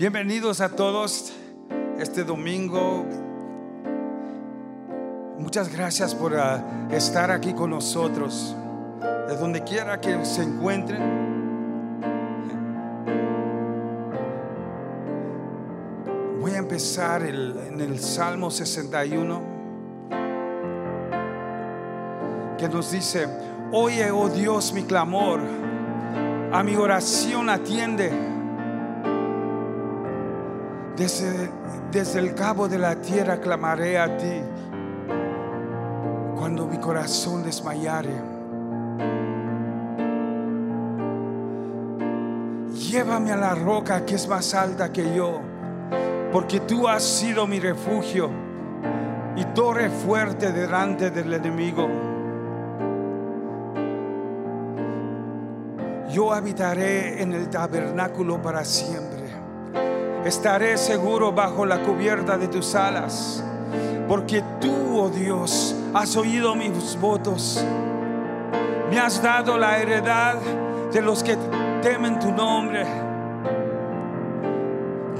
Bienvenidos a todos este domingo. Muchas gracias por estar aquí con nosotros, de donde quiera que se encuentren. Voy a empezar en el Salmo 61, que nos dice: oye, oh Dios, mi clamor, a mi oración atiende. Desde el cabo de la tierra clamaré a ti, cuando mi corazón desmayare. Llévame a la roca que es más alta que yo, porque tú has sido mi refugio y torre fuerte delante del enemigo. Yo habitaré en el tabernáculo para siempre. Estaré seguro bajo la cubierta de tus alas, porque tú, oh Dios, has oído mis votos. Me has dado la heredad de los que temen tu nombre.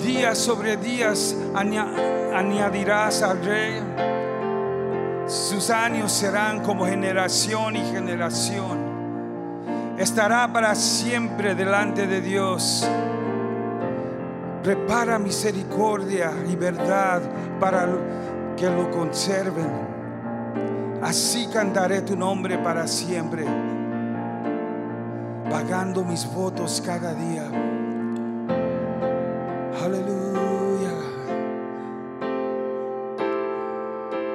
Días sobre días añadirás al rey. Sus años serán como generación y generación. Estará para siempre delante de Dios. Prepara misericordia y verdad para que lo conserven. Así cantaré tu nombre para siempre, pagando mis votos cada día. Hallelujah.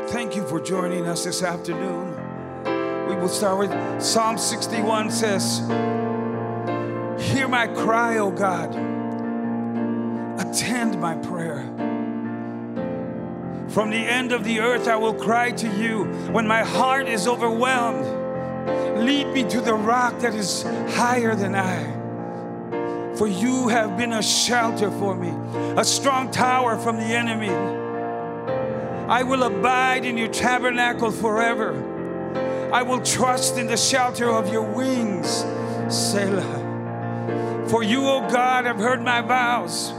Thank you for joining us this afternoon. We will start with Psalm 61 says, hear my cry, O God. Attend my prayer. From the end of the earth I will cry to you when my heart is overwhelmed. Lead me to the rock that is higher than I. For you have been a shelter for me, a strong tower from the enemy. I will abide in your tabernacle forever. I will trust in the shelter of your wings, Selah. For you, O God, have heard my vows.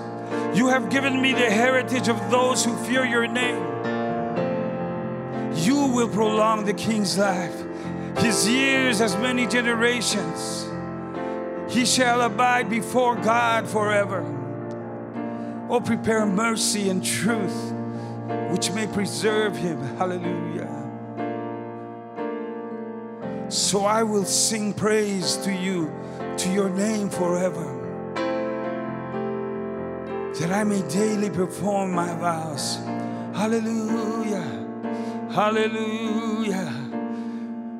You have given me the heritage of those who fear your name. You will prolong the king's life, his years as many generations. He shall abide before God forever. Oh, prepare mercy and truth, which may preserve him. Hallelujah. So I will sing praise to you, to your name forever, that I may daily perform my vows. Hallelujah, hallelujah.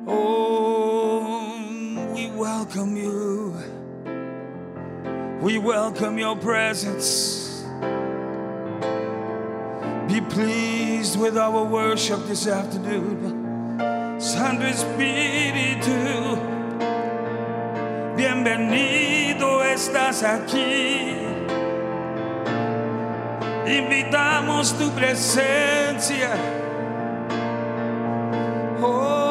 Oh, we welcome you. We welcome your presence. Be pleased with our worship this afternoon. Santo Espíritu, bienvenido estás aquí. Invitamos tu presencia. Oh.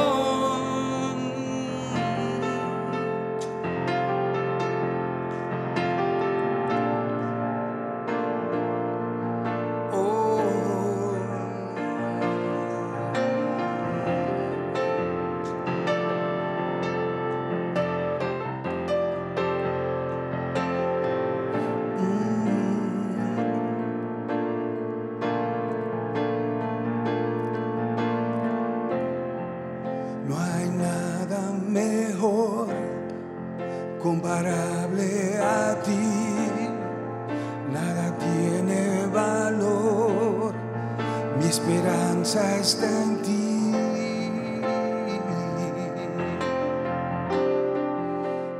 Oh. Comparable a ti, nada tiene valor, mi esperanza está en ti.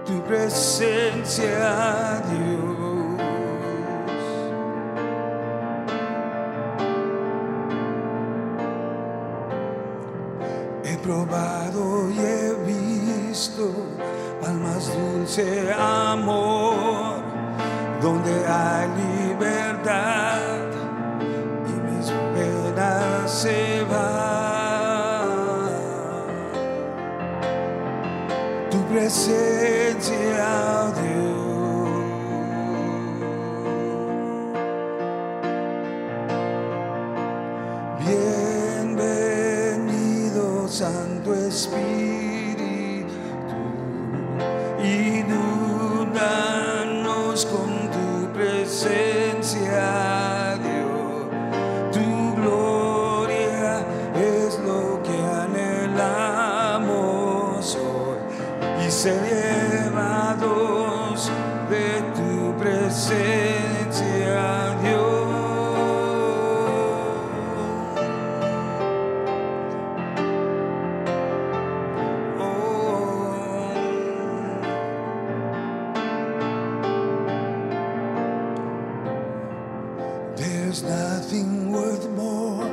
Tu presencia, Dios, he probado y he visto al más dulce amor, donde hay libertad y mis penas se van. Tu presencia, Dios. elevados de tu presencia, Dios. Oh. There's nothing worth more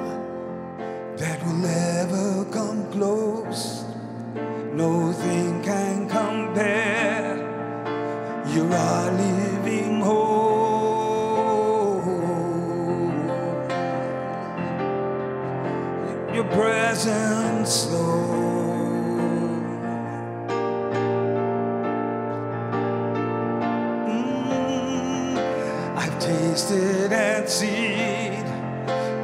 that will ever come close. Nothing can compare. You are living hope. Your presence, Lord. I've tasted and seen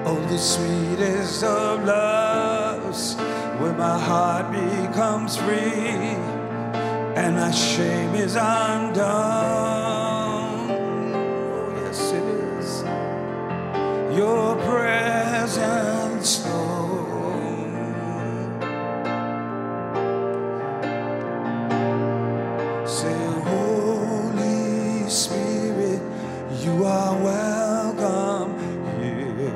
all the sweetest of loves, where my heart becomes free and my shame is undone. Oh, yes, it is. Your presence, Lord. Say, Holy Spirit, you are welcome here.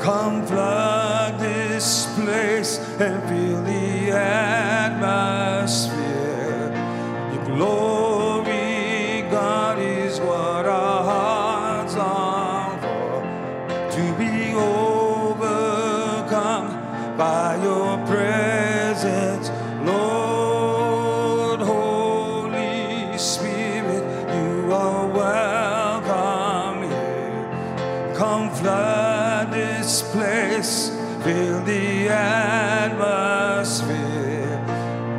Come flood this place and feel the atmosphere. Your glory, God, is what our hearts long for, to be overcome by your presence, Lord. Holy Spirit, you are welcome here. Come flood this place, fill the atmosphere.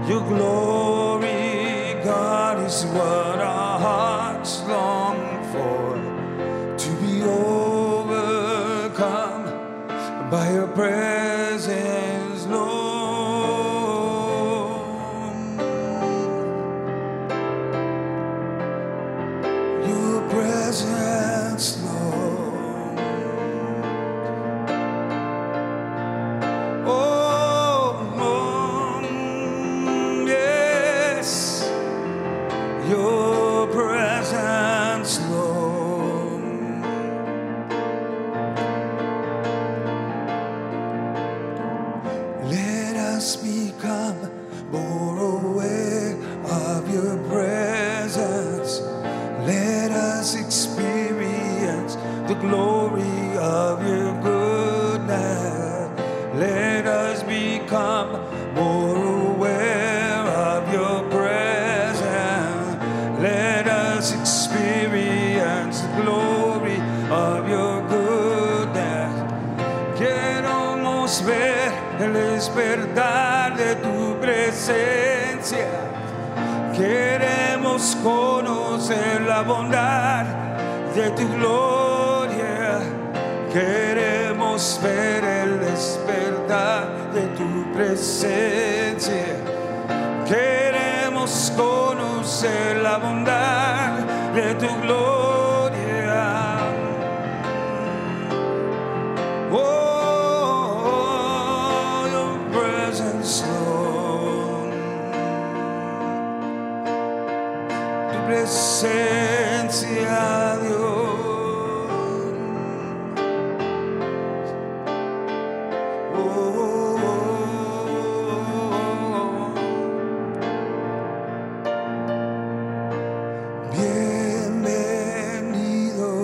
Your glory, God, is what our hearts long for, to be overcome by your presence, Lord. Your presence, Lord. Your presence, Lord. Let us become more aware of your presence. Let us experience the glory of your goodness. Let us become more aware. Experience the glory of your goodness. Queremos ver el despertar de tu presencia. Queremos conocer la bondad de tu gloria. Queremos ver el despertar de tu presencia. Queremos conocer la bondad de tu gloria. Oh, your presence, Lord. Tu presencia, Dios. Oh.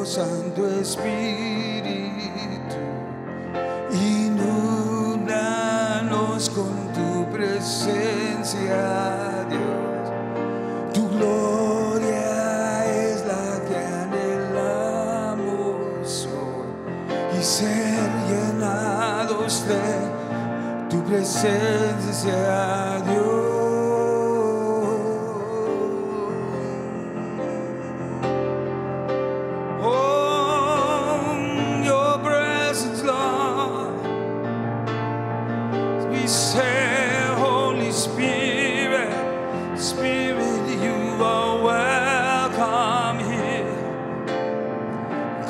Santo Espíritu, inúndanos con tu presencia, Dios. Tu gloria es la que anhelamos hoy, y ser llenados de tu presencia, Dios. Spirit, you are welcome here.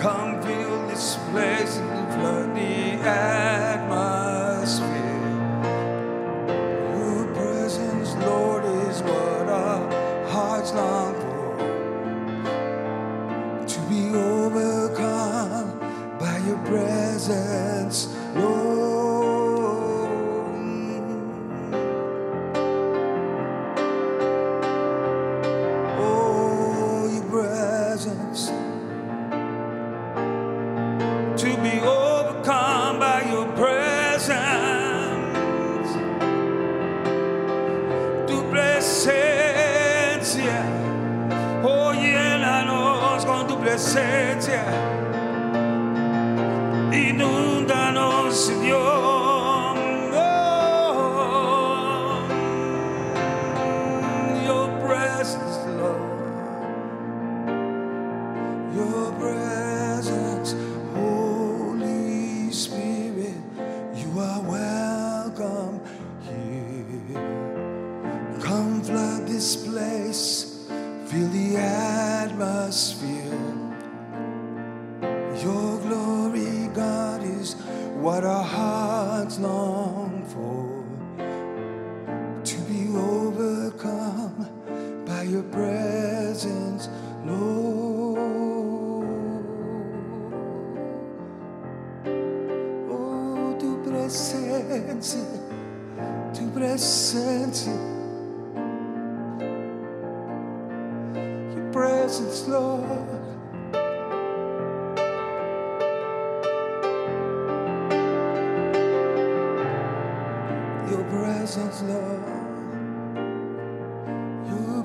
Come fill this place and flood the atmosphere. Your presence. is not Lord, to be overcome by your presence, Lord. Oh, your presence, to be overcome by your presence. Presencia, hoy llénanos con tu presencia, inúndanos, Dios, oh, your presence, Lord, your presence, Holy Spirit, you are welcome here. Come flood this place, fill the atmosphere. Your glory, God, is what our hearts long for. To be overcome by your presence, Lord. Oh, tu presencia, presence, Lord. Your presence, Lord. Your presence, Lord. Your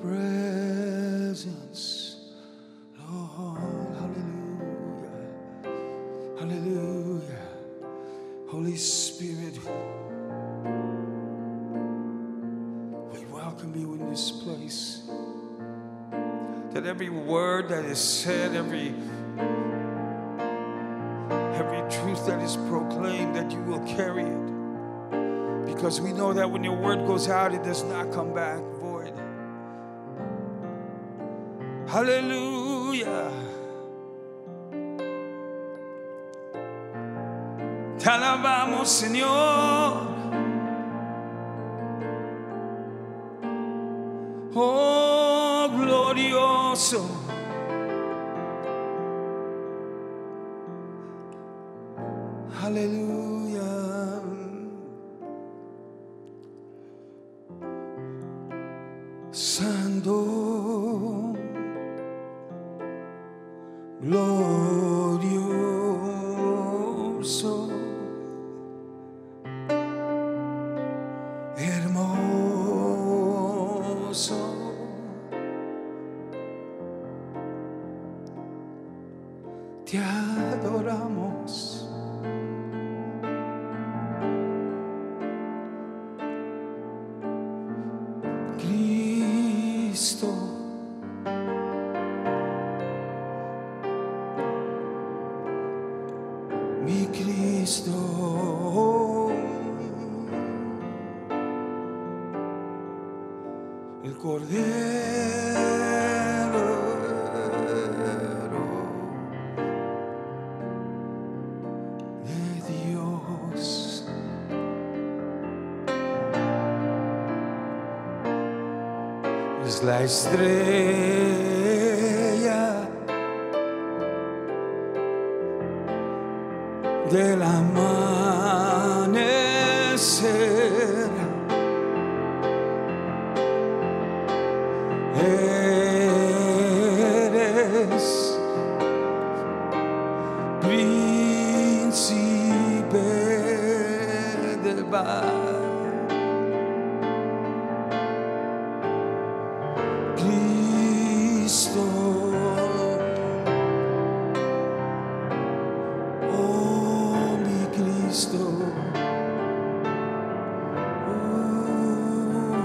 presence. Hallelujah, Holy Spirit, we welcome you in this place. That every word that is said, every truth that is proclaimed, that you will carry it. Because we know that when your word goes out, it does not come back void. Hallelujah. Te alabamos, Señor. Oh, glorioso. Aleluya. Santo, glorioso. Te adoramos, Cristo, mi Cristo, el Cordero. Es la estrella del amanecer, eres príncipe del mar. Cristo, oh mi Cristo, oh,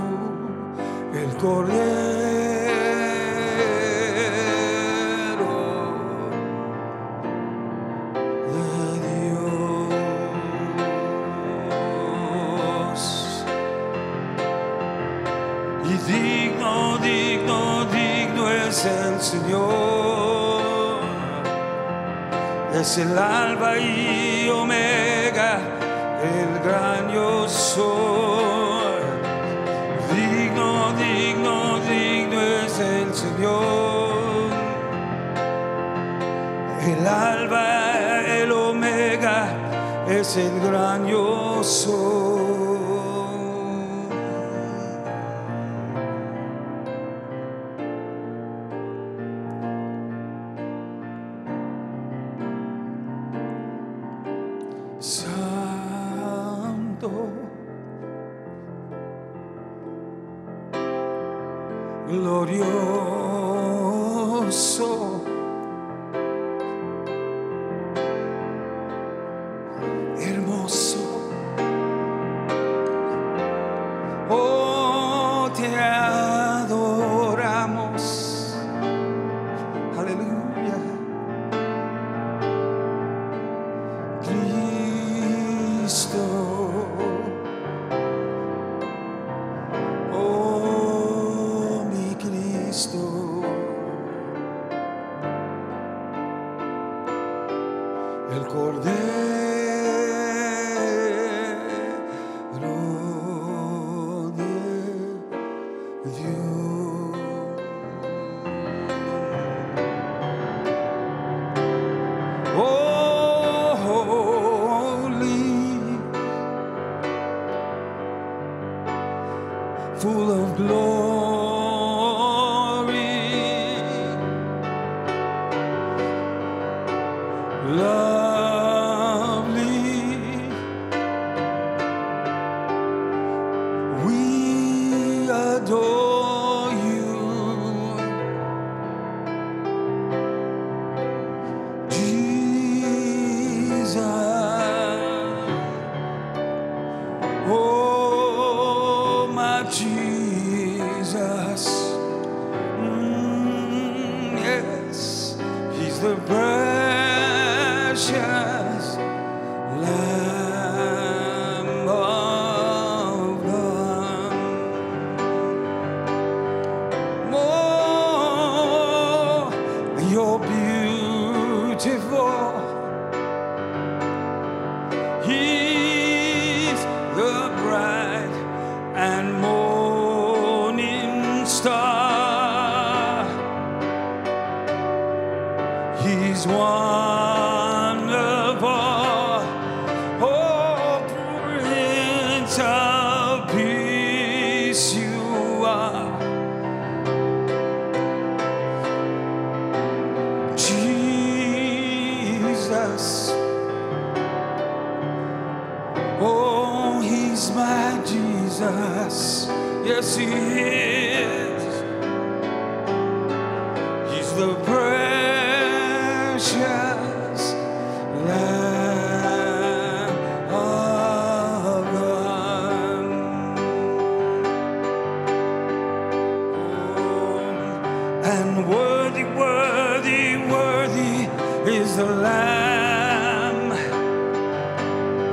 el Cordero de Dios, y digno, digno, digno. dicen Señor, es el alfa y omega, el gran yo soy. Digno, digno, digno es el Señor, el alfa, el omega, es el gran yo soy. Glorioso, hermoso, oh, te adoramos, aleluya. Cristo, el Cordero de Dios, oh, holy, full of glory, love. Oh, my Jesus, yes, He's the precious Lamb of God. Oh, You're beautiful. And morning star, He's wonderful, oh, Prince of Peace You are, Jesus, oh, He's my Jesus. Jesus, yes, He is. He's the precious Lamb of God. Oh, and worthy, worthy, worthy is the Lamb,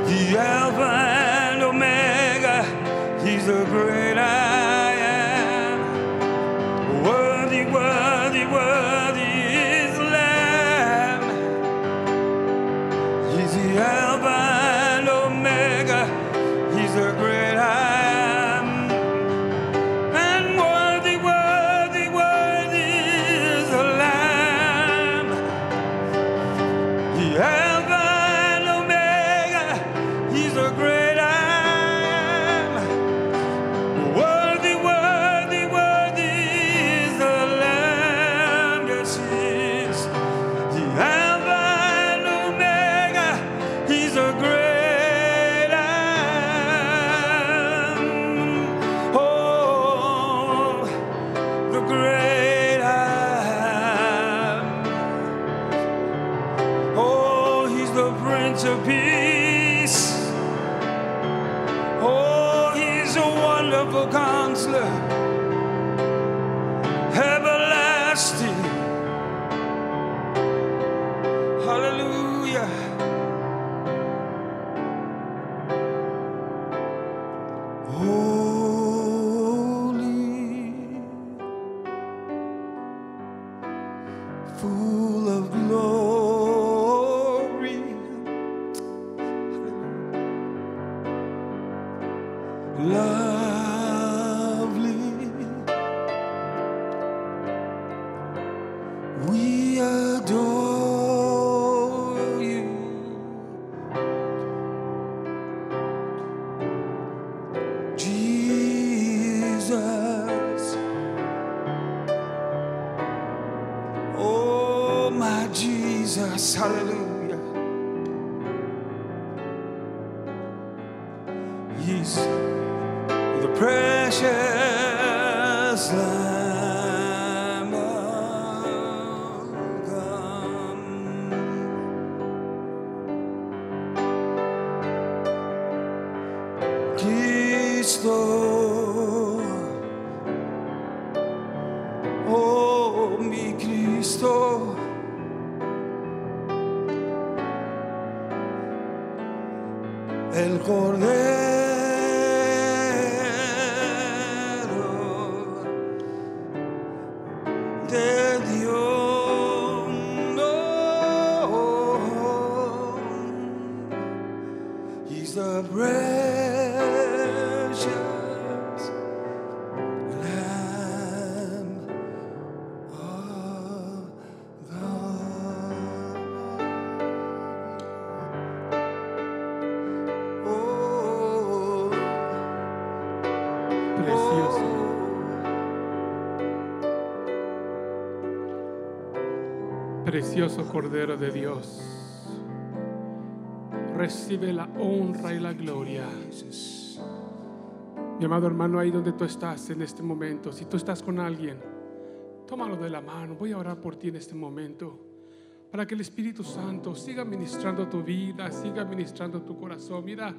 the Alpha and Omega. He's the great I am. Worthy, worthy, worthy is the Lamb. He's the Alpha and Omega. He's the great I am. And worthy, worthy, worthy is the Lamb. The Alpha and Omega. He's the great. Prince of Peace, oh, He's a wonderful counselor, everlasting, hallelujah. Holy, full of glory. Lovely, we adore you. Jesus, oh my Jesus, hallelujah. Yes. The precious Lamb of God, Cristo, oh mi Cristo, el Cordero. He's the precious Lamb of God. Oh, precioso. Oh. Precioso Cordero de Dios. Recibe la honra y la gloria. Mi amado hermano, ahí donde tú estás en este momento, si tú estás con alguien, tómalo de la mano. Voy a orar por ti en este momento para que el Espíritu Santo siga ministrando tu vida, siga ministrando tu corazón. Mira,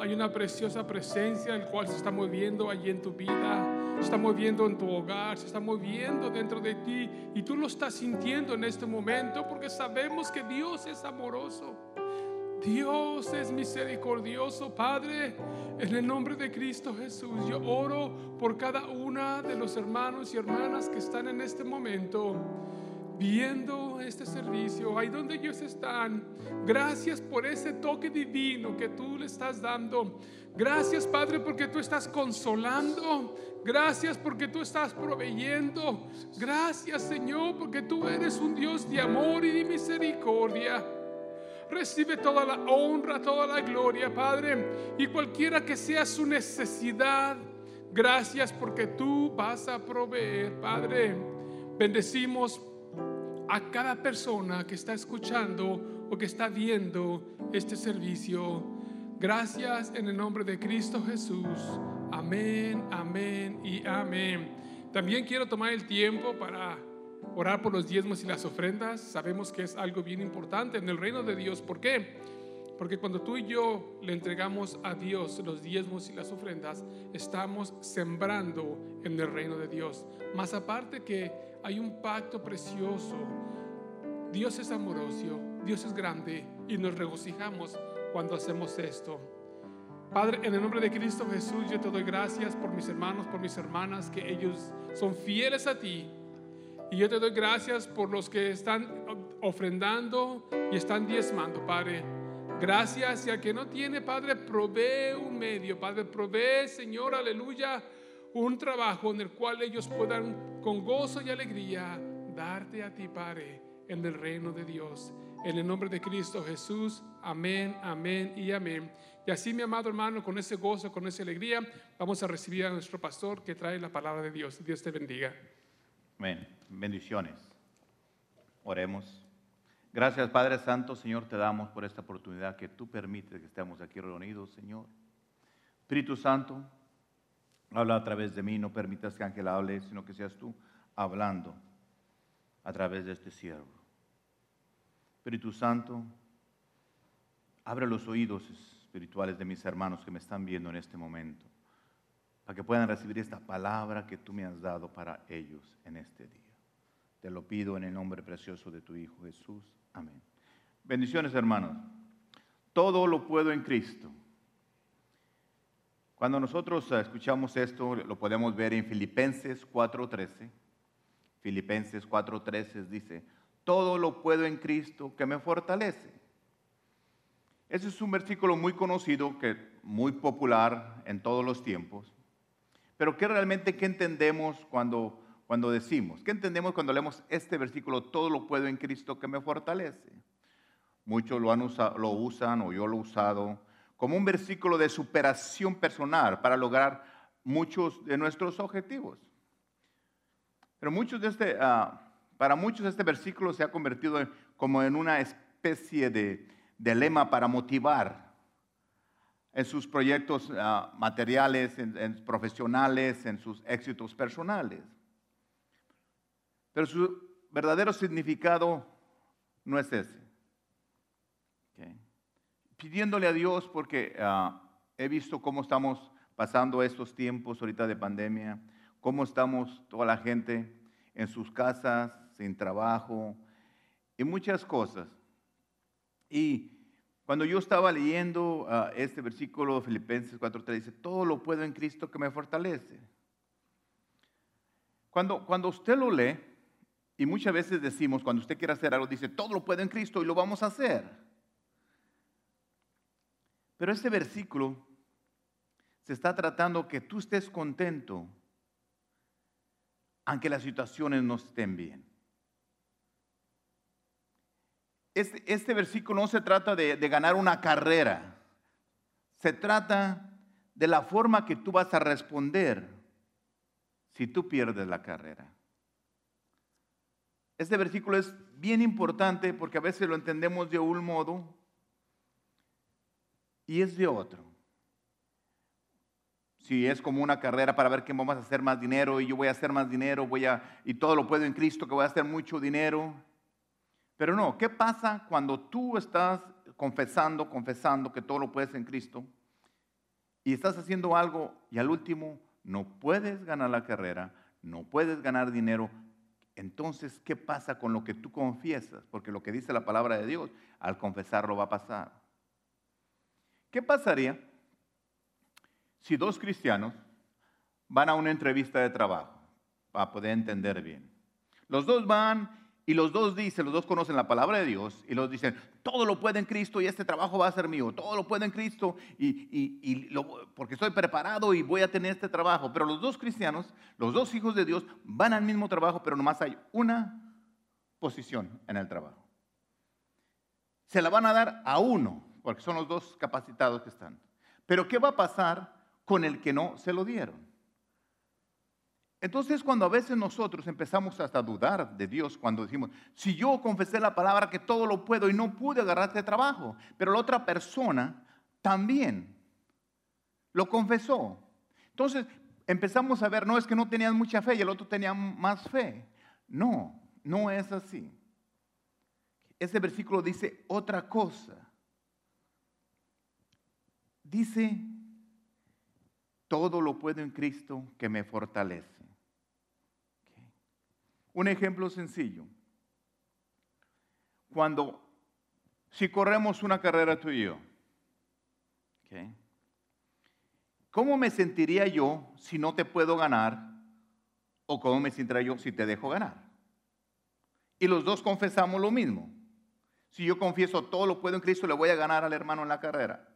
hay una preciosa presencia el cual se está moviendo allí en tu vida, se está moviendo en tu hogar, se está moviendo dentro de ti, y tú lo estás sintiendo en este momento, porque sabemos que Dios es amoroso, Dios es misericordioso. Padre, en el nombre de Cristo Jesús, yo oro por cada una de los hermanos y hermanas que están en este momento viendo este servicio, ahí donde ellos están. Gracias por ese toque divino que tú le estás dando. Gracias, Padre, porque tú estás consolando. Gracias porque tú estás proveyendo. Gracias, Señor, porque tú eres un Dios de amor y de misericordia. Recibe toda la honra, toda la gloria, Padre, y cualquiera que sea su necesidad, gracias porque tú vas a proveer, Padre. Bendecimos a cada persona que está escuchando o que está viendo este servicio. Gracias en el nombre de Cristo Jesús. Amén, amén y amén. También quiero tomar el tiempo para orar por los diezmos y las ofrendas. Sabemos que es algo bien importante en el reino de Dios. ¿Por qué? Porque cuando tú y yo le entregamos a Dios los diezmos y las ofrendas, estamos sembrando en el reino de Dios. Más aparte que hay un pacto precioso. Dios es amoroso, Dios es grande, y nos regocijamos cuando hacemos esto. Padre, en el nombre de Cristo Jesús, yo te doy gracias por mis hermanos, por mis hermanas, que ellos son fieles a ti. Y yo te doy gracias por los que están ofrendando y están diezmando, Padre. Gracias. Y al que no tiene, Padre, provee un medio, Padre. Provee, Señor, aleluya, un trabajo en el cual ellos puedan con gozo y alegría darte a ti, Padre, en el reino de Dios. En el nombre de Cristo Jesús, amén, amén y amén. Y así, mi amado hermano, con ese gozo, con esa alegría, vamos a recibir a nuestro pastor que trae la palabra de Dios. Dios te bendiga. Amén. Bendiciones. Oremos. Gracias, Padre Santo, Señor, te damos por esta oportunidad que tú permites que estemos aquí reunidos, Señor. Espíritu Santo, habla a través de mí, no permitas que Ángel hable, sino que seas tú hablando a través de este siervo. Espíritu Santo, abre los oídos espirituales de mis hermanos que me están viendo en este momento, para que puedan recibir esta palabra que tú me has dado para ellos en este día. Te lo pido en el nombre precioso de tu Hijo Jesús. Amén. Bendiciones, hermanos. Todo lo puedo en Cristo. Cuando nosotros escuchamos esto, lo podemos ver en Filipenses 4:13. Filipenses 4:13 dice, todo lo puedo en Cristo que me fortalece. Ese es un versículo muy conocido, que muy popular en todos los tiempos. Pero ¿qué realmente entendemos cuando decimos? ¿Qué entendemos cuando leemos este versículo, todo lo puedo en Cristo que me fortalece? Muchos lo usan, o yo lo he usado, como un versículo de superación personal para lograr muchos de nuestros objetivos. Pero para muchos este versículo se ha convertido como en una especie de lema para motivar en sus proyectos materiales, en profesionales, en sus éxitos personales. Pero su verdadero significado no es ese. Okay. Pidiéndole a Dios, porque he visto cómo estamos pasando estos tiempos ahorita de pandemia, cómo estamos toda la gente en sus casas, sin trabajo y muchas cosas. Y cuando yo estaba leyendo este versículo de Filipenses 4:3, dice, todo lo puedo en Cristo que me fortalece. Cuando usted lo lee, y muchas veces decimos, cuando usted quiere hacer algo, dice, todo lo puedo en Cristo y lo vamos a hacer. Pero este versículo se está tratando que tú estés contento, aunque las situaciones no estén bien. Este versículo no se trata de ganar una carrera. Se trata de la forma que tú vas a responder si tú pierdes la carrera. Este versículo es bien importante porque a veces lo entendemos de un modo y es de otro. Si es como una carrera para ver qué vamos a hacer más dinero, y yo voy a hacer más dinero, y todo lo puedo en Cristo que voy a hacer mucho dinero. Pero no, ¿qué pasa cuando tú estás confesando que todo lo puedes en Cristo y estás haciendo algo y al último no puedes ganar la carrera, no puedes ganar dinero? Entonces, ¿qué pasa con lo que tú confiesas? Porque lo que dice la palabra de Dios, al confesarlo va a pasar. ¿Qué pasaría si dos cristianos van a una entrevista de trabajo? Para poder entender bien. Los dos van... Y los dos conocen la palabra de Dios y los dicen, todo lo puedo en Cristo y este trabajo va a ser mío, todo lo puedo en Cristo porque estoy preparado y voy a tener este trabajo. Pero los dos cristianos, los dos hijos de Dios, van al mismo trabajo, pero nomás hay una posición en el trabajo. Se la van a dar a uno, porque son los dos capacitados que están. Pero ¿qué va a pasar con el que no se lo dieron? Entonces, cuando a veces nosotros empezamos hasta a dudar de Dios, cuando decimos, si yo confesé la palabra que todo lo puedo y no pude agarrar este trabajo, pero la otra persona también lo confesó. Entonces, empezamos a ver, no es que no tenían mucha fe y el otro tenía más fe. No, no es así. Este versículo dice otra cosa. Dice, todo lo puedo en Cristo que me fortalece. Un ejemplo sencillo. Si corremos una carrera tú y yo, ¿okay? ¿Cómo me sentiría yo si no te puedo ganar? ¿O cómo me sentiría yo si te dejo ganar? Y los dos confesamos lo mismo. Si yo confieso todo lo puedo en Cristo, le voy a ganar al hermano en la carrera.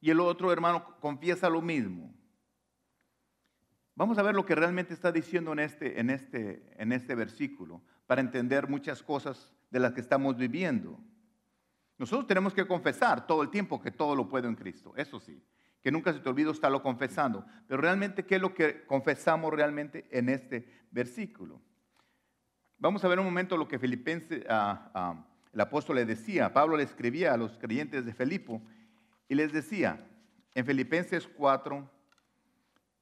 Y el otro hermano confiesa lo mismo. Vamos a ver lo que realmente está diciendo en este versículo para entender muchas cosas de las que estamos viviendo. Nosotros tenemos que confesar todo el tiempo que todo lo puedo en Cristo, eso sí, que nunca se te olvide estarlo confesando. Pero realmente, ¿qué es lo que confesamos realmente en este versículo? Vamos a ver un momento lo que el apóstol le decía, Pablo le escribía a los creyentes de Filipo y les decía en Filipenses 4,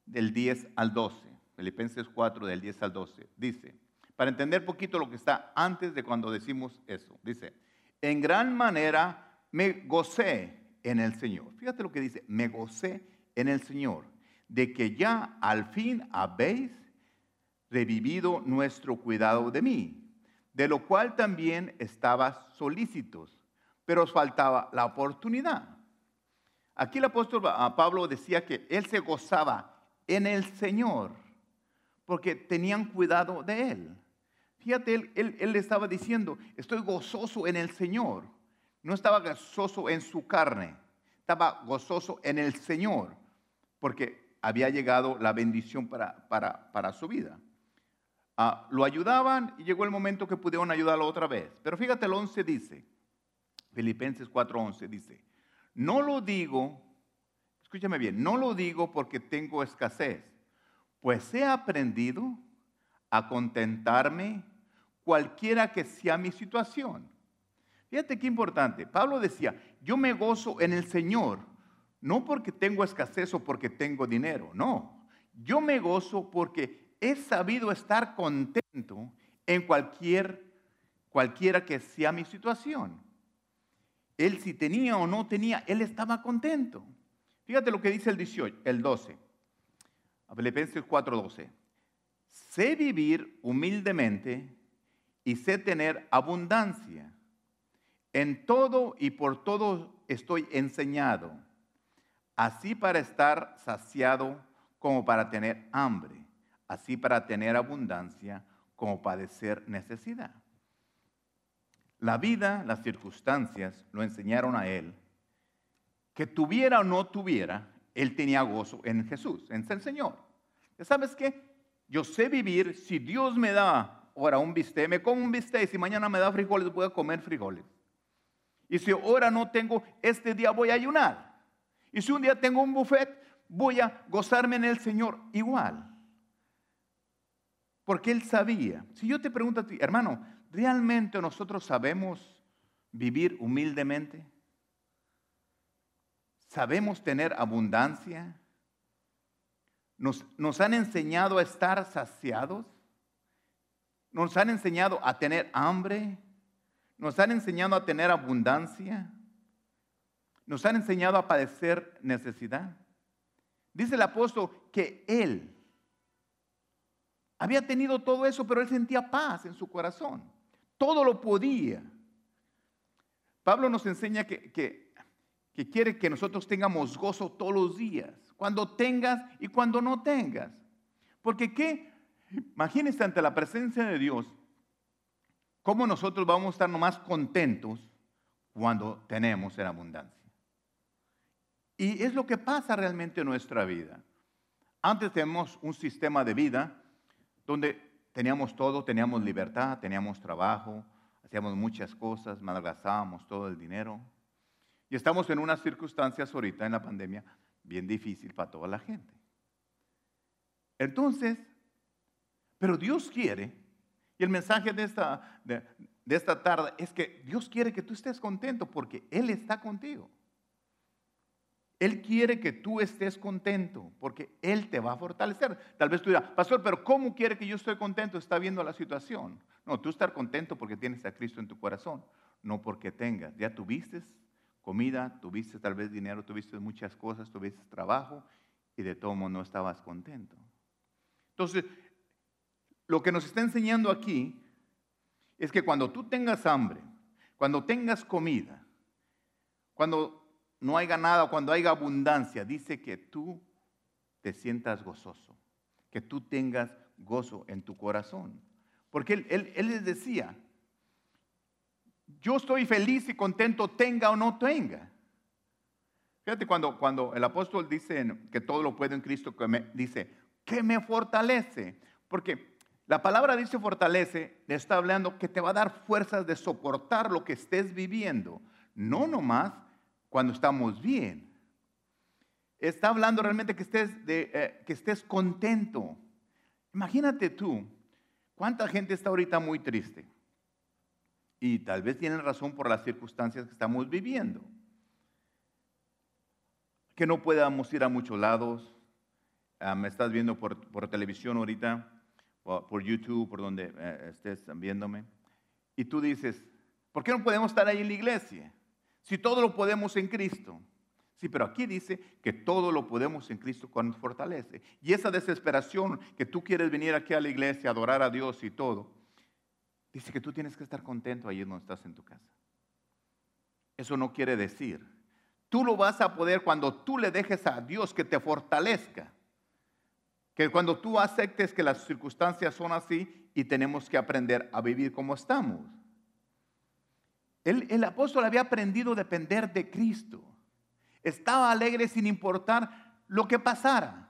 del 10 al 12, Filipenses 4, del 10 al 12, dice, para entender poquito lo que está antes de cuando decimos eso, dice, en gran manera me gocé en el Señor. Fíjate lo que dice, me gocé en el Señor, de que ya al fin habéis revivido nuestro cuidado de mí, de lo cual también estabas solícitos, pero os faltaba la oportunidad. Aquí el apóstol Pablo decía que él se gozaba en el Señor, porque tenían cuidado de él. Fíjate, él le estaba diciendo, estoy gozoso en el Señor. No estaba gozoso en su carne, estaba gozoso en el Señor, porque había llegado la bendición para su vida. Lo ayudaban y llegó el momento que pudieron ayudarlo otra vez. Pero fíjate, el 11 dice, Filipenses 4:11 dice, no lo digo, escúchame bien, no lo digo porque tengo escasez, pues he aprendido a contentarme cualquiera que sea mi situación. Fíjate qué importante. Pablo decía, yo me gozo en el Señor, no porque tengo escasez o porque tengo dinero, no. Yo me gozo porque he sabido estar contento en cualquiera que sea mi situación. Él si tenía o no tenía, él estaba contento. Fíjate lo que dice el 12, Filipenses 4:12. Sé vivir humildemente y sé tener abundancia. En todo y por todo estoy enseñado, así para estar saciado como para tener hambre, así para tener abundancia como padecer necesidad. La vida, las circunstancias lo enseñaron a él que tuviera o no tuviera, él tenía gozo en Jesús, en el Señor. ¿Ya sabes qué? Yo sé vivir, si Dios me da ahora un bistec, me como un bistec, si mañana me da frijoles, voy a comer frijoles. Y si ahora no tengo, este día voy a ayunar. Y si un día tengo un buffet, voy a gozarme en el Señor igual. Porque él sabía. Si yo te pregunto a ti, hermano, ¿realmente nosotros sabemos vivir humildemente? ¿Sabemos tener abundancia? ¿Nos han enseñado a estar saciados? ¿Nos han enseñado a tener hambre? ¿Nos han enseñado a tener abundancia? ¿Nos han enseñado a padecer necesidad? Dice el apóstol que él había tenido todo eso, pero él sentía paz en su corazón. Todo lo podía. Pablo nos enseña que quiere que nosotros tengamos gozo todos los días, cuando tengas y cuando no tengas. Porque ¿qué? Imagínense ante la presencia de Dios, ¿cómo nosotros vamos a estar nomás contentos cuando tenemos en abundancia? Y es lo que pasa realmente en nuestra vida. Antes teníamos un sistema de vida donde teníamos todo, teníamos libertad, teníamos trabajo, hacíamos muchas cosas, malgastábamos todo el dinero. Y estamos en unas circunstancias ahorita en la pandemia bien difícil para toda la gente. Entonces, pero Dios quiere, y el mensaje de esta tarde es que Dios quiere que tú estés contento porque Él está contigo. Él quiere que tú estés contento porque Él te va a fortalecer. Tal vez tú dirás, pastor, pero ¿cómo quiere que yo esté contento? Está viendo la situación. No, tú estar contento porque tienes a Cristo en tu corazón, no porque tengas. Ya tuviste comida, tuviste tal vez dinero, tuviste muchas cosas, tuviste trabajo y de todo modo no estabas contento. Entonces, lo que nos está enseñando aquí es que cuando tú tengas hambre, cuando tengas comida, cuando no haya nada, cuando haya abundancia, dice que tú te sientas gozoso, que tú tengas gozo en tu corazón. Porque él les decía, yo estoy feliz y contento tenga o no tenga. Fíjate cuando el apóstol dice que todo lo puedo en Cristo, dice que me fortalece, porque la palabra dice fortalece, le está hablando que te va a dar fuerzas de soportar lo que estés viviendo. No nomás cuando estamos bien. Está hablando realmente que estés contento. Imagínate tú, cuánta gente está ahorita muy triste. Y tal vez tienen razón por las circunstancias que estamos viviendo. Que no podamos ir a muchos lados. Me estás viendo por televisión ahorita, por YouTube, por donde estés viéndome, y tú dices, ¿por qué no podemos estar ahí en la iglesia? Si todo lo podemos en Cristo. Sí, pero aquí dice que todo lo podemos en Cristo cuando nos fortalece. Y esa desesperación que tú quieres venir aquí a la iglesia, adorar a Dios y todo, dice que tú tienes que estar contento ahí donde estás en tu casa. Eso no quiere decir, tú lo vas a poder cuando tú le dejes a Dios que te fortalezca. Que cuando tú aceptes que las circunstancias son así y tenemos que aprender a vivir como estamos. El apóstol había aprendido a depender de Cristo. Estaba alegre sin importar lo que pasara.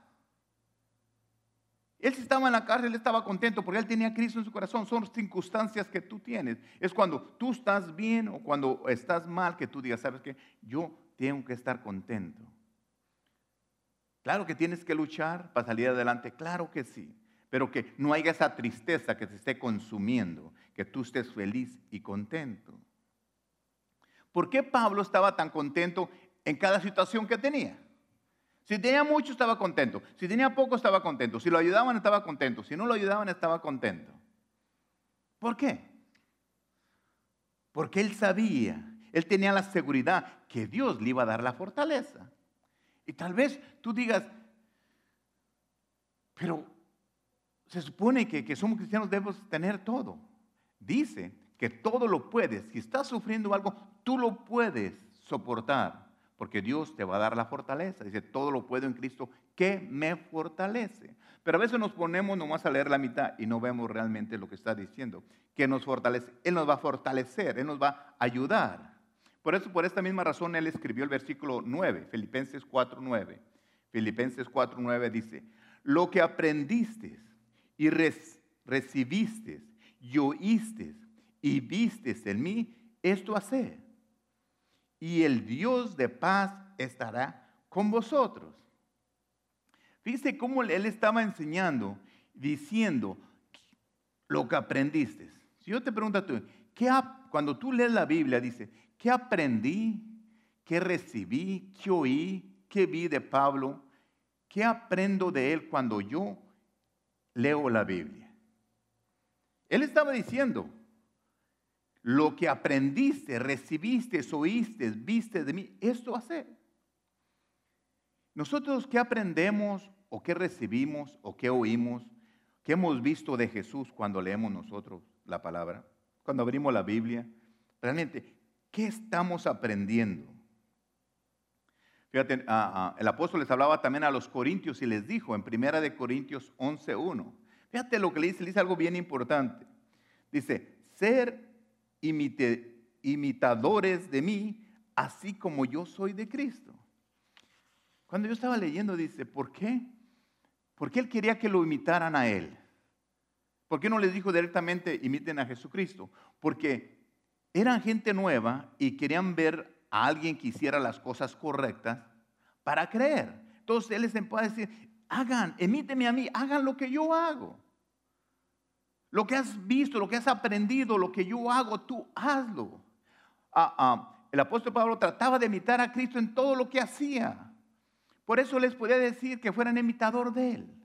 Él estaba en la cárcel, estaba contento porque él tenía a Cristo en su corazón. Son las circunstancias que tú tienes. Es cuando tú estás bien o cuando estás mal que tú digas, ¿sabes qué? Yo tengo que estar contento. Claro que tienes que luchar para salir adelante, claro que sí. Pero que no haya esa tristeza que te esté consumiendo, que tú estés feliz y contento. ¿Por qué Pablo estaba tan contento en cada situación que tenía? Si tenía mucho, estaba contento. Si tenía poco, estaba contento. Si lo ayudaban, estaba contento. Si no lo ayudaban, estaba contento. ¿Por qué? Porque él sabía, él tenía la seguridad que Dios le iba a dar la fortaleza. Y tal vez tú digas, pero se supone que somos cristianos, debemos tener todo. Dice que todo lo puedes. Si estás sufriendo algo, tú lo puedes soportar, porque Dios te va a dar la fortaleza. Dice, todo lo puedo en Cristo que me fortalece. Pero a veces nos ponemos nomás a leer la mitad y no vemos realmente lo que está diciendo, que nos fortalece. Él nos va a fortalecer, Él nos va a ayudar. Por eso, por esta misma razón, él escribió el versículo 9, Filipenses 4:9. Filipenses 4:9 dice, lo que aprendiste y recibiste y oíste y viste en mí, esto haced, y el Dios de paz estará con vosotros. Fíjese cómo él estaba enseñando, diciendo lo que aprendiste. Si yo te pregunto a tú, cuando tú lees la Biblia, dice, ¿qué aprendí? ¿Qué recibí? ¿Qué oí? ¿Qué vi de Pablo? ¿Qué aprendo de él cuando yo leo la Biblia? Él estaba diciendo, lo que aprendiste, recibiste, oíste, viste de mí, esto hace. Nosotros, ¿qué aprendemos o qué recibimos o qué oímos? ¿Qué hemos visto de Jesús cuando leemos nosotros la palabra? Cuando abrimos la Biblia, realmente, ¿qué estamos aprendiendo? Fíjate, el apóstol les hablaba también a los corintios y les dijo en 1 Corintios 11:1. Fíjate lo que le dice algo bien importante. Dice, ser imitadores de mí, así como yo soy de Cristo. Cuando yo estaba leyendo, dice, ¿por qué? Porque él quería que lo imitaran a él. ¿Por qué no les dijo directamente, imiten a Jesucristo? Porque eran gente nueva y querían ver a alguien que hiciera las cosas correctas para creer. Entonces él les empezó a decir, imíteme a mí, hagan lo que yo hago. Lo que has visto, lo que has aprendido, lo que yo hago, tú hazlo. El apóstol Pablo trataba de imitar a Cristo en todo lo que hacía. Por eso les podía decir que fueran imitador de él.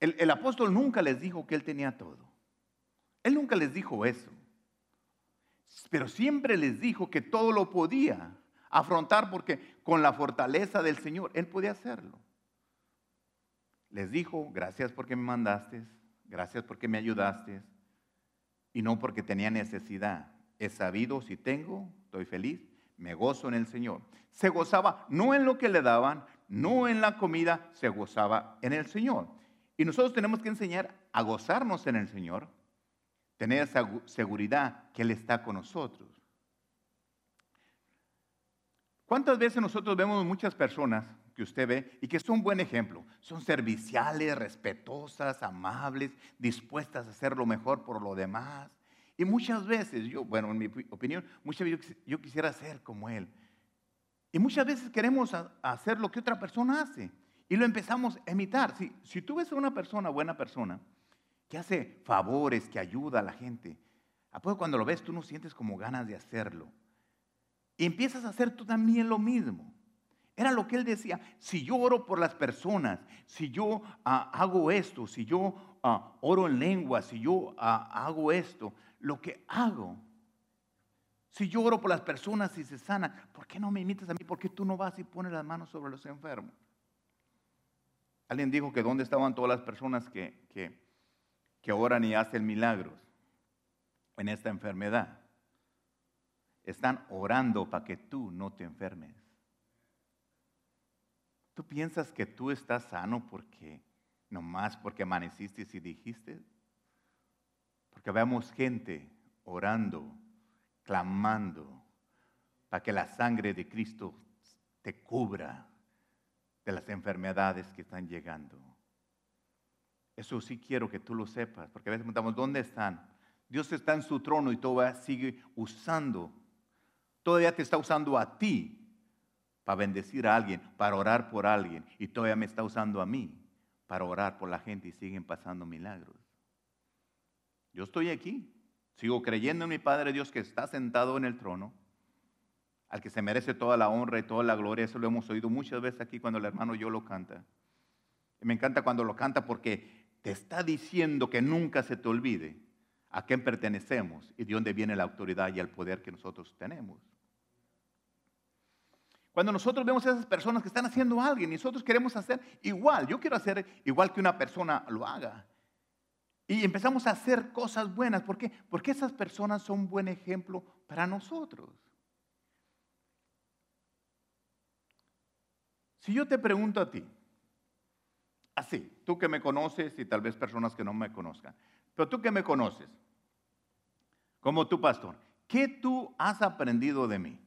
El apóstol nunca les dijo que él tenía todo. Él nunca les dijo eso, pero siempre les dijo que todo lo podía afrontar porque con la fortaleza del Señor, él podía hacerlo. Les dijo, gracias porque me mandaste, gracias porque me ayudaste y no porque tenía necesidad. He sabido, si tengo, estoy feliz, me gozo en el Señor. Se gozaba no en lo que le daban, no en la comida, se gozaba en el Señor. Y nosotros tenemos que enseñar a gozarnos en el Señor. Tener esa seguridad que Él está con nosotros. ¿Cuántas veces nosotros vemos muchas personas que usted ve y que son un buen ejemplo? Son serviciales, respetuosas, amables, dispuestas a hacer lo mejor por lo demás. Y muchas veces, en mi opinión, muchas veces yo quisiera ser como Él. Y muchas veces queremos hacer lo que otra persona hace y lo empezamos a imitar. Si tú ves a una persona, buena persona, que hace favores, que ayuda a la gente. ¿A poco cuando lo ves tú no sientes como ganas de hacerlo? Y empiezas a hacer tú también lo mismo. Era lo que él decía, si yo oro por las personas, si yo hago esto, si yo oro en lengua, si yo hago esto, lo que hago. Si yo oro por las personas y se sanan, ¿por qué no me imitas a mí? ¿Por qué tú no vas y pones las manos sobre los enfermos? Alguien dijo que dónde estaban todas las personas que oran y hacen milagros en esta enfermedad. Están orando para que tú no te enfermes. ¿Tú piensas que tú estás sano porque nomás porque amaneciste y dijiste? Porque vemos gente orando, clamando para que la sangre de Cristo te cubra de las enfermedades que están llegando. Eso sí quiero que tú lo sepas, porque a veces preguntamos, ¿dónde están? Dios está en su trono y todavía sigue usando, todavía te está usando a ti para bendecir a alguien, para orar por alguien, y todavía me está usando a mí para orar por la gente y siguen pasando milagros. Yo estoy aquí, sigo creyendo en mi Padre Dios que está sentado en el trono, al que se merece toda la honra y toda la gloria. Eso lo hemos oído muchas veces aquí cuando el hermano yo lo canta. Y me encanta cuando lo canta porque te está diciendo que nunca se te olvide a quién pertenecemos y de dónde viene la autoridad y el poder que nosotros tenemos. Cuando nosotros vemos a esas personas que están haciendo algo y nosotros queremos hacer igual, yo quiero hacer igual que una persona lo haga. Y empezamos a hacer cosas buenas. ¿Por qué? Porque esas personas son un buen ejemplo para nosotros. Si yo te pregunto a ti, así, tú que me conoces y tal vez personas que no me conozcan, pero tú que me conoces, como tu pastor, ¿qué tú has aprendido de mí?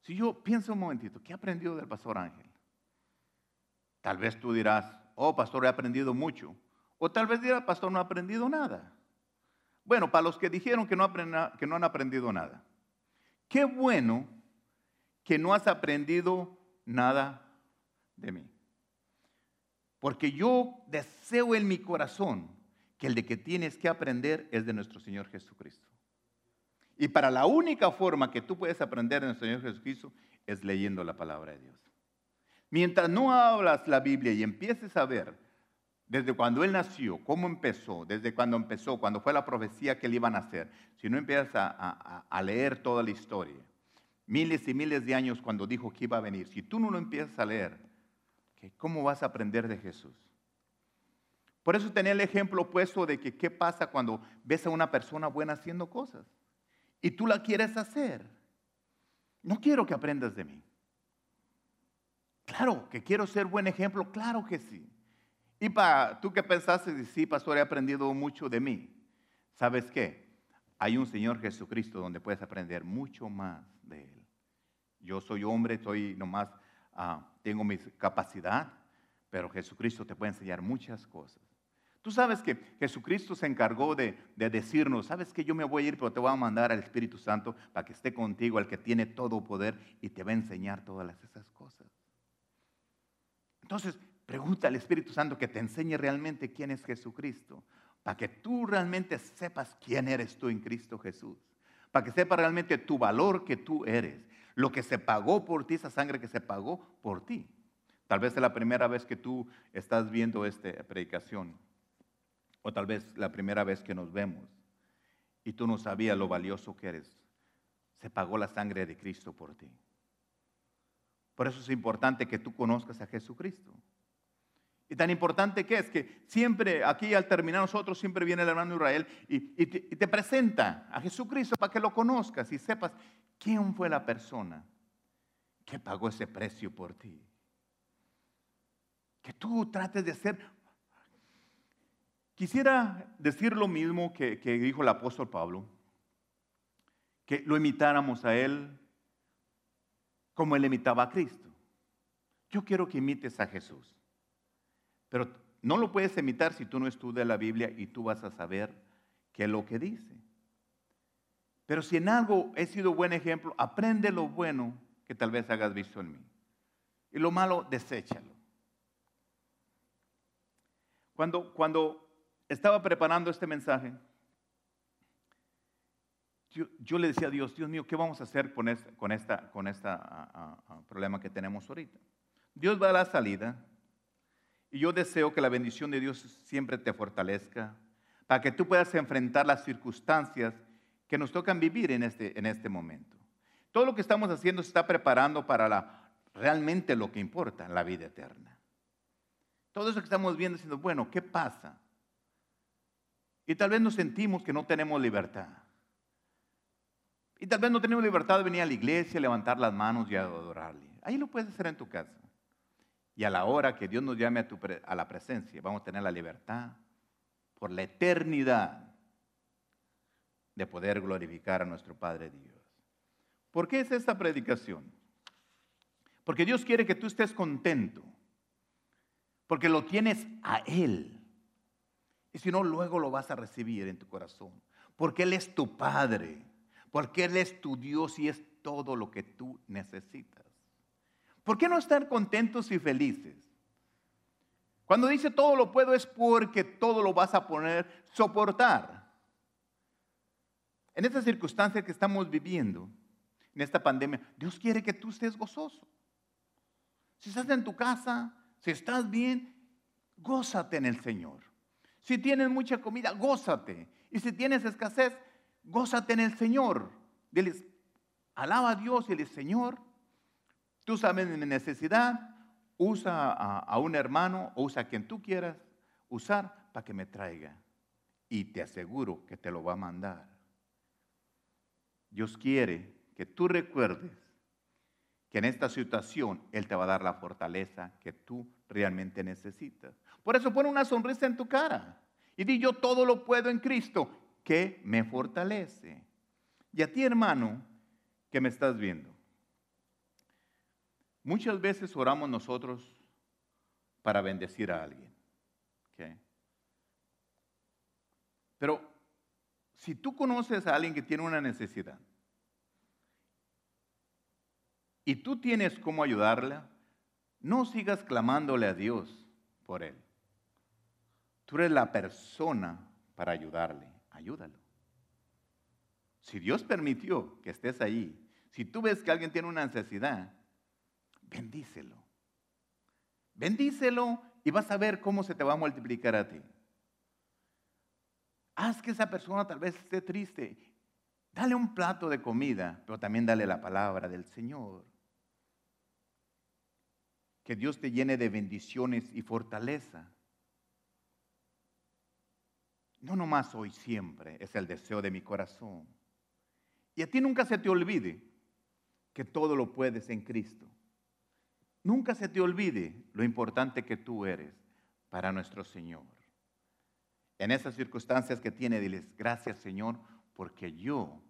Si yo pienso un momentito, ¿qué he aprendido del pastor Ángel? Tal vez tú dirás, oh pastor, he aprendido mucho. O tal vez dirás, pastor, no he aprendido nada. Bueno, para los que dijeron que no han aprendido nada, qué bueno que no has aprendido nada de mí. Porque yo deseo en mi corazón que el de que tienes que aprender es de nuestro Señor Jesucristo. Y para la única forma que tú puedes aprender de nuestro Señor Jesucristo es leyendo la palabra de Dios. Mientras no hablas la Biblia y empieces a ver desde cuando Él nació, cómo empezó, desde cuando empezó, cuando fue la profecía que le iban a hacer, si no empiezas a leer toda la historia, miles y miles de años cuando dijo que iba a venir. Si tú no lo empiezas a leer, ¿cómo vas a aprender de Jesús? Por eso tenía el ejemplo opuesto de que qué pasa cuando ves a una persona buena haciendo cosas y tú la quieres hacer. No quiero que aprendas de mí. Claro que quiero ser buen ejemplo, claro que sí. Y para tú que pensaste, sí, pastor, he aprendido mucho de mí. ¿Sabes qué? Hay un Señor Jesucristo donde puedes aprender mucho más de Él. Yo soy hombre, soy nomás, tengo mi capacidad, pero Jesucristo te puede enseñar muchas cosas. Tú sabes que Jesucristo se encargó de decirnos, sabes que yo me voy a ir, pero te voy a mandar al Espíritu Santo para que esté contigo, el que tiene todo poder y te va a enseñar todas esas cosas. Entonces, pregunta al Espíritu Santo que te enseñe realmente quién es Jesucristo, para que tú realmente sepas quién eres tú en Cristo Jesús. Para que sepa realmente tu valor que tú eres, lo que se pagó por ti, esa sangre que se pagó por ti. Tal vez es la primera vez que tú estás viendo esta predicación, o tal vez la primera vez que nos vemos, y tú no sabías lo valioso que eres. Se pagó la sangre de Cristo por ti. Por eso es importante que tú conozcas a Jesucristo. Y tan importante que es que siempre aquí al terminar nosotros siempre viene el hermano Israel y te presenta a Jesucristo para que lo conozcas y sepas quién fue la persona que pagó ese precio por ti. Que tú trates de ser. Quisiera decir lo mismo que dijo el apóstol Pablo, que lo imitáramos a él como él imitaba a Cristo. Yo quiero que imites a Jesús. Pero no lo puedes imitar si tú no estudias la Biblia y tú vas a saber qué es lo que dice. Pero si en algo he sido buen ejemplo, aprende lo bueno que tal vez hayas visto en mí. Y lo malo, deséchalo. Cuando estaba preparando este mensaje, yo le decía a Dios, Dios mío, ¿qué vamos a hacer con este problema que tenemos ahorita? Dios va a la salida. Y yo deseo que la bendición de Dios siempre te fortalezca para que tú puedas enfrentar las circunstancias que nos tocan vivir en este momento. Todo lo que estamos haciendo se está preparando para realmente lo que importa, la vida eterna. Todo eso que estamos viendo, diciendo, bueno, ¿qué pasa? Y tal vez nos sentimos que no tenemos libertad. Y tal vez no tenemos libertad de venir a la iglesia, levantar las manos y adorarle. Ahí lo puedes hacer en tu casa. Y a la hora que Dios nos llame a la presencia, vamos a tener la libertad por la eternidad de poder glorificar a nuestro Padre Dios. ¿Por qué es esta predicación? Porque Dios quiere que tú estés contento, porque lo tienes a Él. Y si no, luego lo vas a recibir en tu corazón, porque Él es tu Padre, porque Él es tu Dios y es todo lo que tú necesitas. ¿Por qué no estar contentos y felices? Cuando dice todo lo puedo es porque todo lo vas a soportar. En estas circunstancias que estamos viviendo, en esta pandemia, Dios quiere que tú estés gozoso. Si estás en tu casa, si estás bien, gózate en el Señor. Si tienes mucha comida, gózate. Y si tienes escasez, gózate en el Señor. Diles, alaba a Dios y diles, Señor, tú sabes mi necesidad, usa a un hermano o usa a quien tú quieras usar para que me traiga. Y te aseguro que te lo va a mandar. Dios quiere que tú recuerdes que en esta situación Él te va a dar la fortaleza que tú realmente necesitas. Por eso pon una sonrisa en tu cara y di, yo todo lo puedo en Cristo que me fortalece. Y a ti, hermano, que me estás viendo, muchas veces oramos nosotros para bendecir a alguien. ¿Okay? Pero si tú conoces a alguien que tiene una necesidad y tú tienes cómo ayudarla, no sigas clamándole a Dios por él. Tú eres la persona para ayudarle. Ayúdalo. Si Dios permitió que estés ahí, si tú ves que alguien tiene una necesidad, bendícelo. Bendícelo y vas a ver cómo se te va a multiplicar a ti. Haz que esa persona tal vez esté triste. Dale un plato de comida, pero también dale la palabra del Señor. Que Dios te llene de bendiciones y fortaleza. No nomás hoy, siempre, es el deseo de mi corazón. Y a ti nunca se te olvide que todo lo puedes en Cristo. Nunca se te olvide lo importante que tú eres para nuestro Señor. En esas circunstancias que tiene, diles, gracias, Señor, porque yo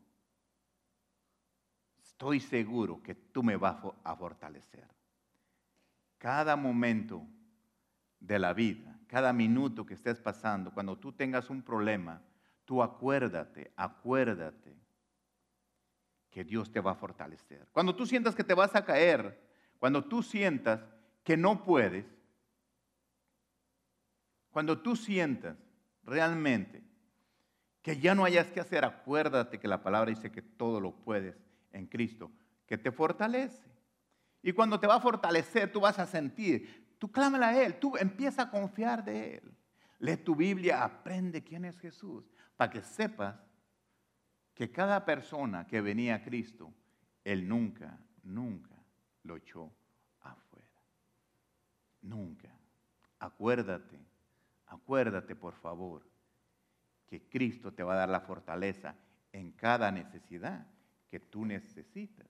estoy seguro que tú me vas a fortalecer. Cada momento de la vida, cada minuto que estés pasando, cuando tú tengas un problema, tú acuérdate que Dios te va a fortalecer. Cuando tú sientas que te vas a caer, cuando tú sientas que no puedes, cuando tú sientas realmente que ya no hayas que hacer, acuérdate que la palabra dice que todo lo puedes en Cristo, que te fortalece. Y cuando te va a fortalecer, tú vas a sentir, tú clámala a Él, tú empieza a confiar de Él. Lee tu Biblia, aprende quién es Jesús, para que sepas que cada persona que venía a Cristo, Él nunca lo echó afuera. Nunca. Acuérdate por favor, que Cristo te va a dar la fortaleza en cada necesidad que tú necesitas.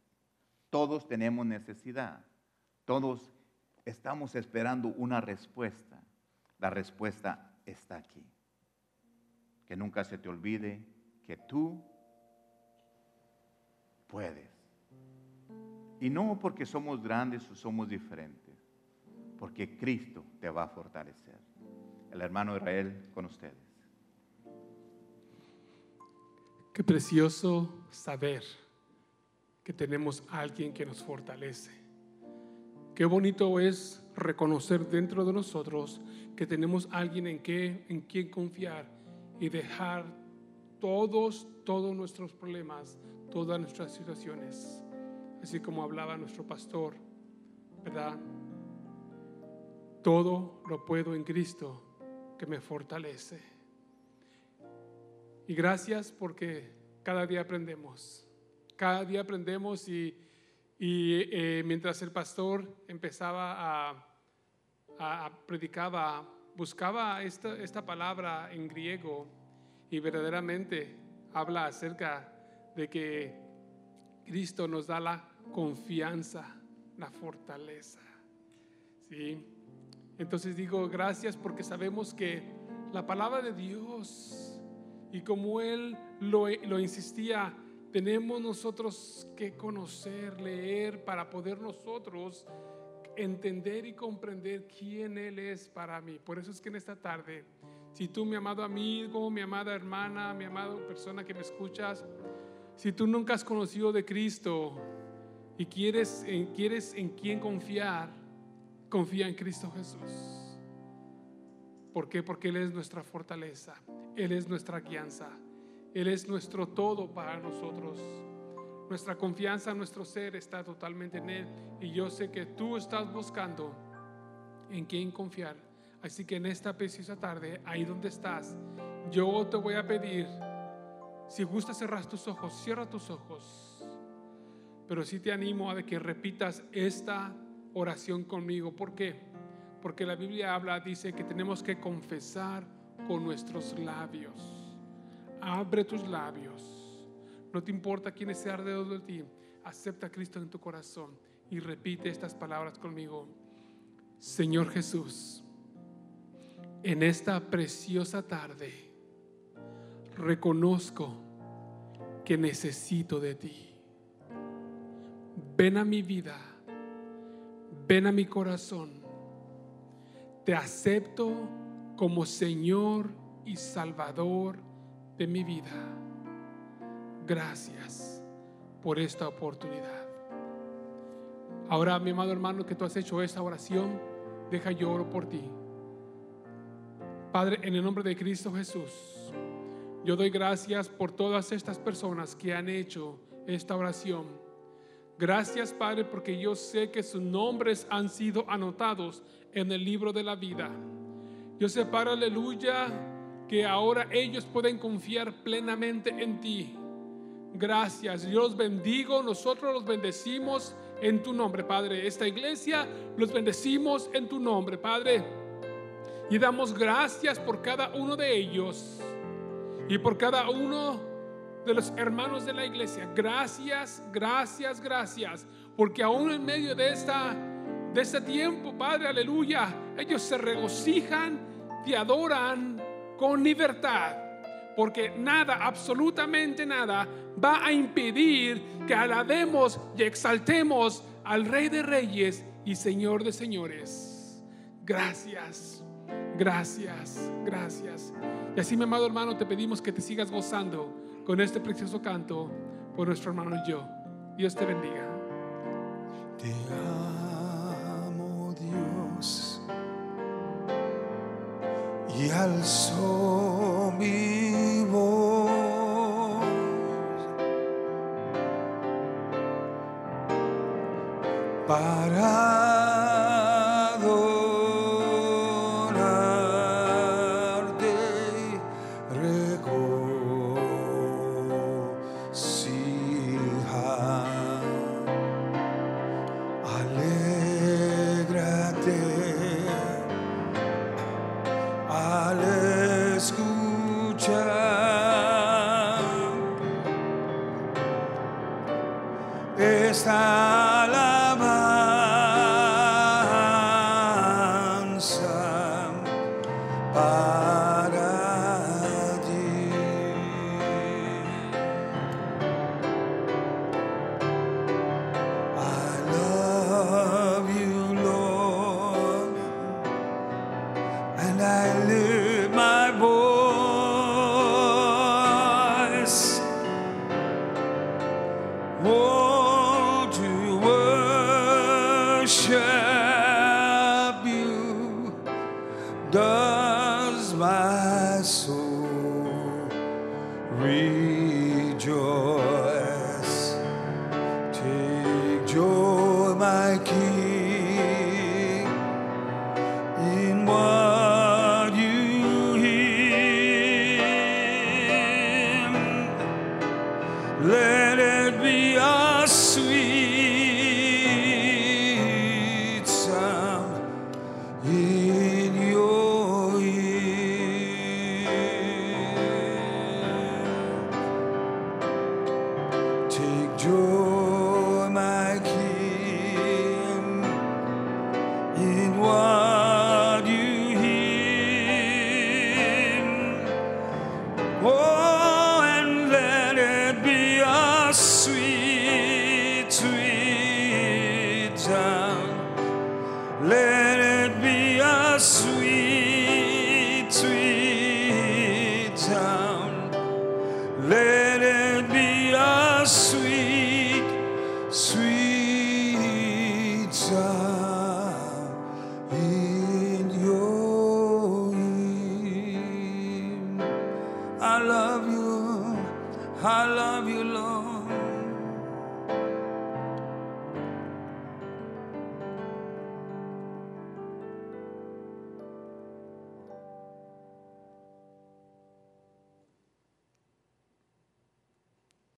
Todos tenemos necesidad. Todos estamos esperando una respuesta. La respuesta está aquí. Que nunca se te olvide que tú puedes. Y no porque somos grandes o somos diferentes, porque Cristo te va a fortalecer. El hermano Israel con ustedes. Qué precioso saber que tenemos a alguien que nos fortalece. Qué bonito es reconocer dentro de nosotros que tenemos a alguien en quien confiar y dejar todos nuestros problemas, todas nuestras situaciones. Así como hablaba nuestro pastor, ¿verdad? Todo lo puedo en Cristo que me fortalece. Y gracias porque cada día aprendemos y mientras el pastor empezaba a predicaba, buscaba esta palabra en griego y verdaderamente habla acerca de que Cristo nos da la confianza una fortaleza. ¿Sí? Entonces digo gracias porque sabemos que la palabra de Dios, y como Él lo insistía, tenemos nosotros que conocer, leer, para poder nosotros entender y comprender quién Él es para mí. Por eso es que en esta tarde, si tú, mi amado amigo, mi amada hermana, mi amada persona que me escuchas, si tú nunca has conocido de Cristo y quieres en quién confiar, confía en Cristo Jesús. ¿Por qué? Porque Él es nuestra fortaleza, Él es nuestra guianza, Él es nuestro todo para nosotros. Nuestra confianza, nuestro ser está totalmente en Él, y yo sé que tú estás buscando en quién confiar. Así que en esta preciosa tarde, ahí donde estás, yo te voy a pedir, si gusta cerrar tus ojos, cierra tus ojos, pero sí te animo a que repitas esta oración conmigo. ¿Por qué? Porque la Biblia habla, dice que tenemos que confesar con nuestros labios. Abre tus labios, no te importa quién esté alrededor de ti, acepta a Cristo en tu corazón y repite estas palabras conmigo. Señor Jesús, en esta preciosa tarde reconozco que necesito de ti. Ven a mi vida, ven a mi corazón. Te acepto como Señor y Salvador de mi vida. Gracias por esta oportunidad. Ahora, mi amado hermano, que tú has hecho esta oración, deja yo oro por ti. Padre, en el nombre de Cristo Jesús, yo doy gracias por todas estas personas que han hecho esta oración. Gracias, Padre, porque yo sé que sus nombres han sido anotados en el libro de la vida. Yo sé, Padre, aleluya, que ahora ellos pueden confiar plenamente en ti. Gracias, yo los bendigo, nosotros los bendecimos en tu nombre, Padre. Esta iglesia los bendecimos en tu nombre, Padre. Y damos gracias por cada uno de ellos y por cada uno de los hermanos de la iglesia. Gracias, gracias, gracias. Porque aún en medio de este tiempo, Padre, aleluya, ellos se regocijan, te adoran con libertad. Porque nada, absolutamente nada, va a impedir que alabemos y exaltemos al Rey de Reyes y Señor de Señores. Gracias. Gracias, gracias. Y así, mi amado hermano, te pedimos que te sigas gozando con este precioso canto por nuestro hermano y yo. Dios te bendiga. Te amo, Dios, y alzo mi voz para joy, my King. Oh, and let it be a sweet, sweet sound. Let it be a sweet, sweet sound. Let it be a sweet, sweet sound. I love you, Lord.